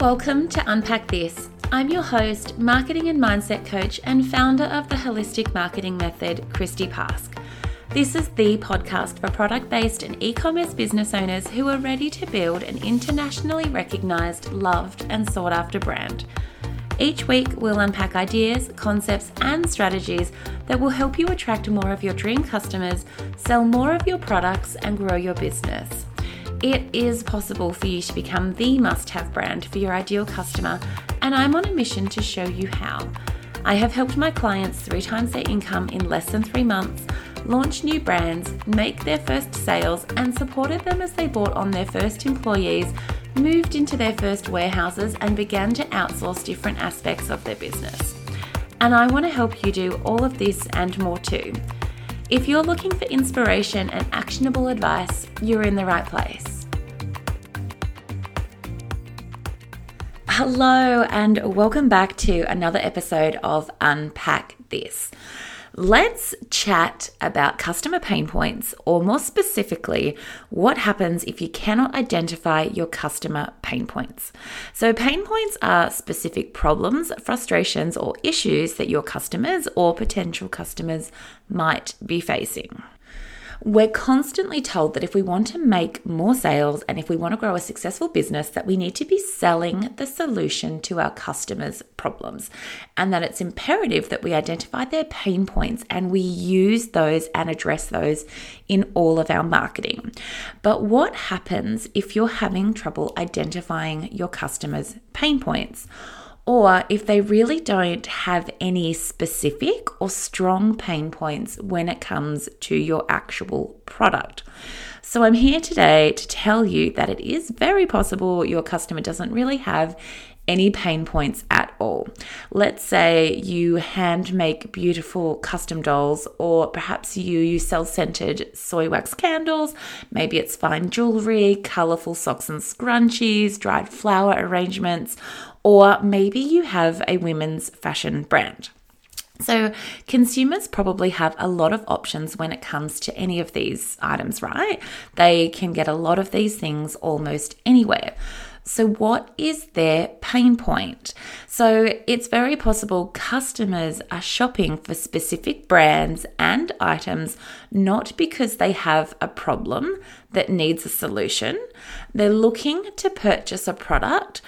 Welcome to Unpack This. I'm your host, marketing and mindset coach, and founder of the Holistic Marketing Method, Christy Pask. This is the podcast for product-based and e-commerce business owners who are ready to build an internationally recognized, loved, and sought-after brand. Each week, we'll unpack ideas, concepts, and strategies that will help you attract more of your dream customers, sell more of your products, and grow your business. It is possible for you to become the must-have brand for your ideal customer, and I'm on a mission to show you how. I have helped my clients 3 times their income in less than 3 months, launch new brands, make their first sales, and supported them as they brought on their first employees, moved into their first warehouses, and began to outsource different aspects of their business. And I want to help you do all of this and more too. If you're looking for inspiration and actionable advice, you're in the right place. Hello, and welcome back to another episode of Unpack This. Let's chat about customer pain points, or more specifically, what happens if you cannot identify your customer pain points. So pain points are specific problems, frustrations, or issues that your customers or potential customers might be facing. We're constantly told that if we want to make more sales and if we want to grow a successful business, that we need to be selling the solution to our customers' problems, and that it's imperative that we identify their pain points and we use those and address those in all of our marketing. But what happens if you're having trouble identifying your customers' pain points? Or if they really don't have any specific or strong pain points when it comes to your actual product. So I'm here today to tell you that it is very possible your customer doesn't really have any pain points at all. Let's say you hand make beautiful custom dolls, or perhaps you sell scented soy wax candles. Maybe it's fine jewelry, colorful socks and scrunchies, dried flower arrangements, or maybe you have a women's fashion brand. So consumers probably have a lot of options when it comes to any of these items, right? They can get a lot of these things almost anywhere. So what is their pain point? So it's very possible customers are shopping for specific brands and items not because they have a problem that needs a solution. They're looking to purchase a product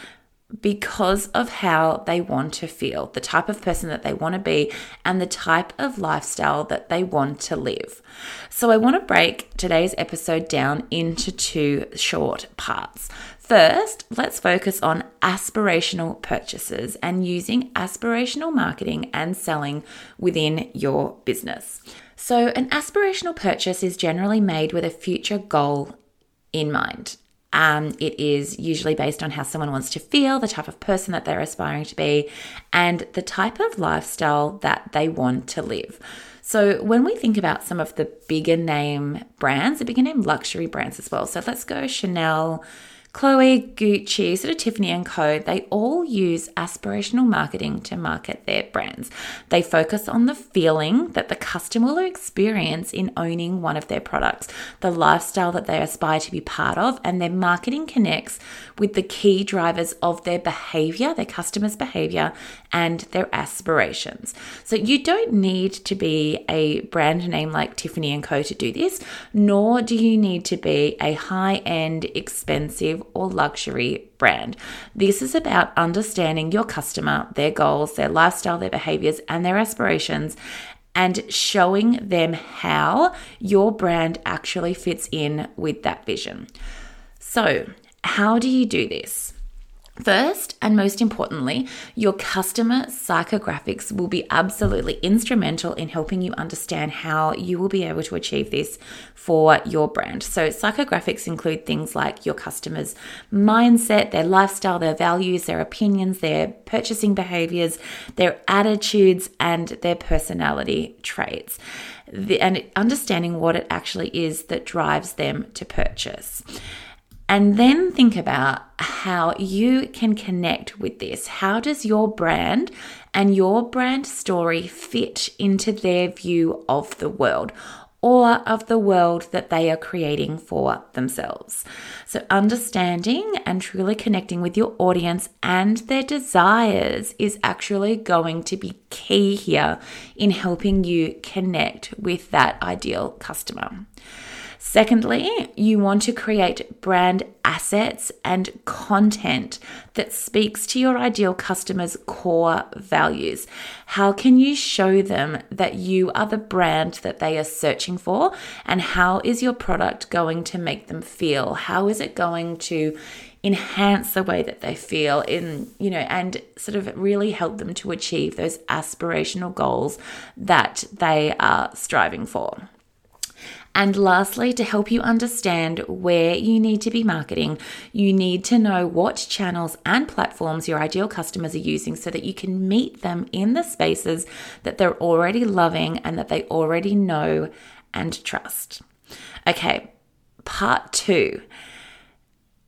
because of how they want to feel, the type of person that they want to be, and the type of lifestyle that they want to live. So I want to break today's episode down into 2 short parts. First, let's focus on aspirational purchases and using aspirational marketing and selling within your business. So an aspirational purchase is generally made with a future goal in mind. It is usually based on how someone wants to feel, the type of person that they're aspiring to be, and the type of lifestyle that they want to live. So when we think about some of the bigger name brands, the bigger name luxury brands as well. So let's go Chanel, Chloe, Gucci, sort of Tiffany & Co. They all use aspirational marketing to market their brands. They focus on the feeling that the customer will experience in owning one of their products, the lifestyle that they aspire to be part of, and their marketing connects with the key drivers of their behavior, their customers' behavior, and their aspirations. So you don't need to be a brand name like Tiffany & Co. to do this, nor do you need to be a high-end, expensive, or luxury brand. This is about understanding your customer, their goals, their lifestyle, their behaviors, and their aspirations, and showing them how your brand actually fits in with that vision. So, how do you do this? First, and most importantly, your customer psychographics will be absolutely instrumental in helping you understand how you will be able to achieve this for your brand. So psychographics include things like your customer's mindset, their lifestyle, their values, their opinions, their purchasing behaviors, their attitudes, and their personality traits. And understanding what it actually is that drives them to purchase. And then think about how you can connect with this. How does your brand and your brand story fit into their view of the world? or of the world that they are creating for themselves. So understanding and truly connecting with your audience and their desires is actually going to be key here in helping you connect with that ideal customer. Secondly, you want to create brand assets and content that speaks to your ideal customer's core values. How can you show them that you are the brand that they are searching for? And how is your product going to make them feel? How is it going to enhance the way that they feel and sort of really help them to achieve those aspirational goals that they are striving for? And lastly, to help you understand where you need to be marketing, you need to know what channels and platforms your ideal customers are using so that you can meet them in the spaces that they're already loving and that they already know and trust. Okay, part two.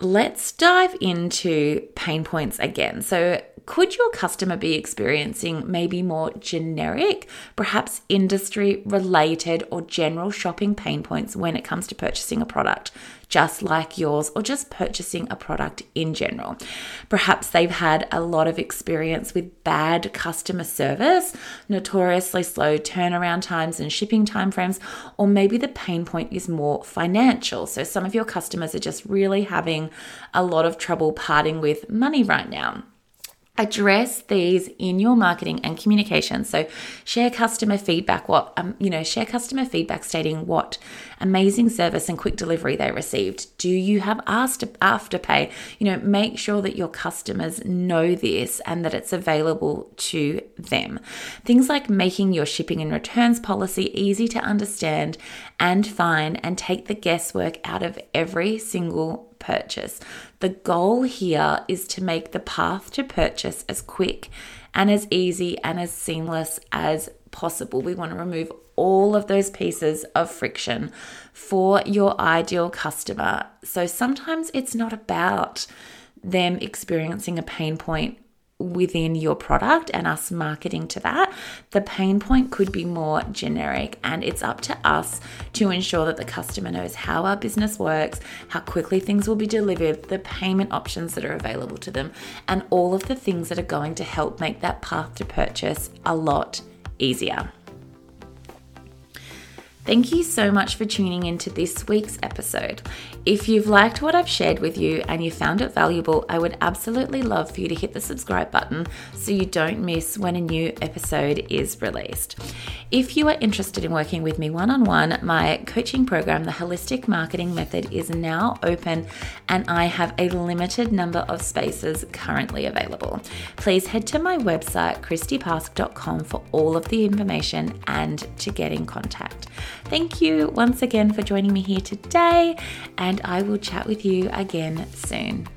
Let's dive into pain points again. So could your customer be experiencing maybe more generic, perhaps industry-related or general shopping pain points when it comes to purchasing a product, just like yours, or just purchasing a product in general? Perhaps they've had a lot of experience with bad customer service, notoriously slow turnaround times and shipping timeframes, or maybe the pain point is more financial. So some of your customers are just really having a lot of trouble parting with money right now. Address these in your marketing and communication. So share customer feedback, stating what amazing service and quick delivery they received. Do you have Afterpay? Make sure that your customers know this and that it's available to them. Things like making your shipping and returns policy easy to understand and find, and take the guesswork out of every single purchase. The goal here is to make the path to purchase as quick and as easy and as seamless as possible. We want to remove all of those pieces of friction for your ideal customer. So sometimes it's not about them experiencing a pain point within your product and us marketing to that. The pain point could be more generic, and it's up to us to ensure that the customer knows how our business works, how quickly things will be delivered, the payment options that are available to them, and all of the things that are going to help make that path to purchase a lot easier. Thank you so much for tuning into this week's episode. If you've liked what I've shared with you and you found it valuable, I would absolutely love for you to hit the subscribe button so you don't miss when a new episode is released. If you are interested in working with me one-on-one, my coaching program, The Holistic Marketing Method, is now open, and I have a limited number of spaces currently available. Please head to my website, christypask.com, for all of the information and to get in contact. Thank you once again for joining me here today, and I will chat with you again soon.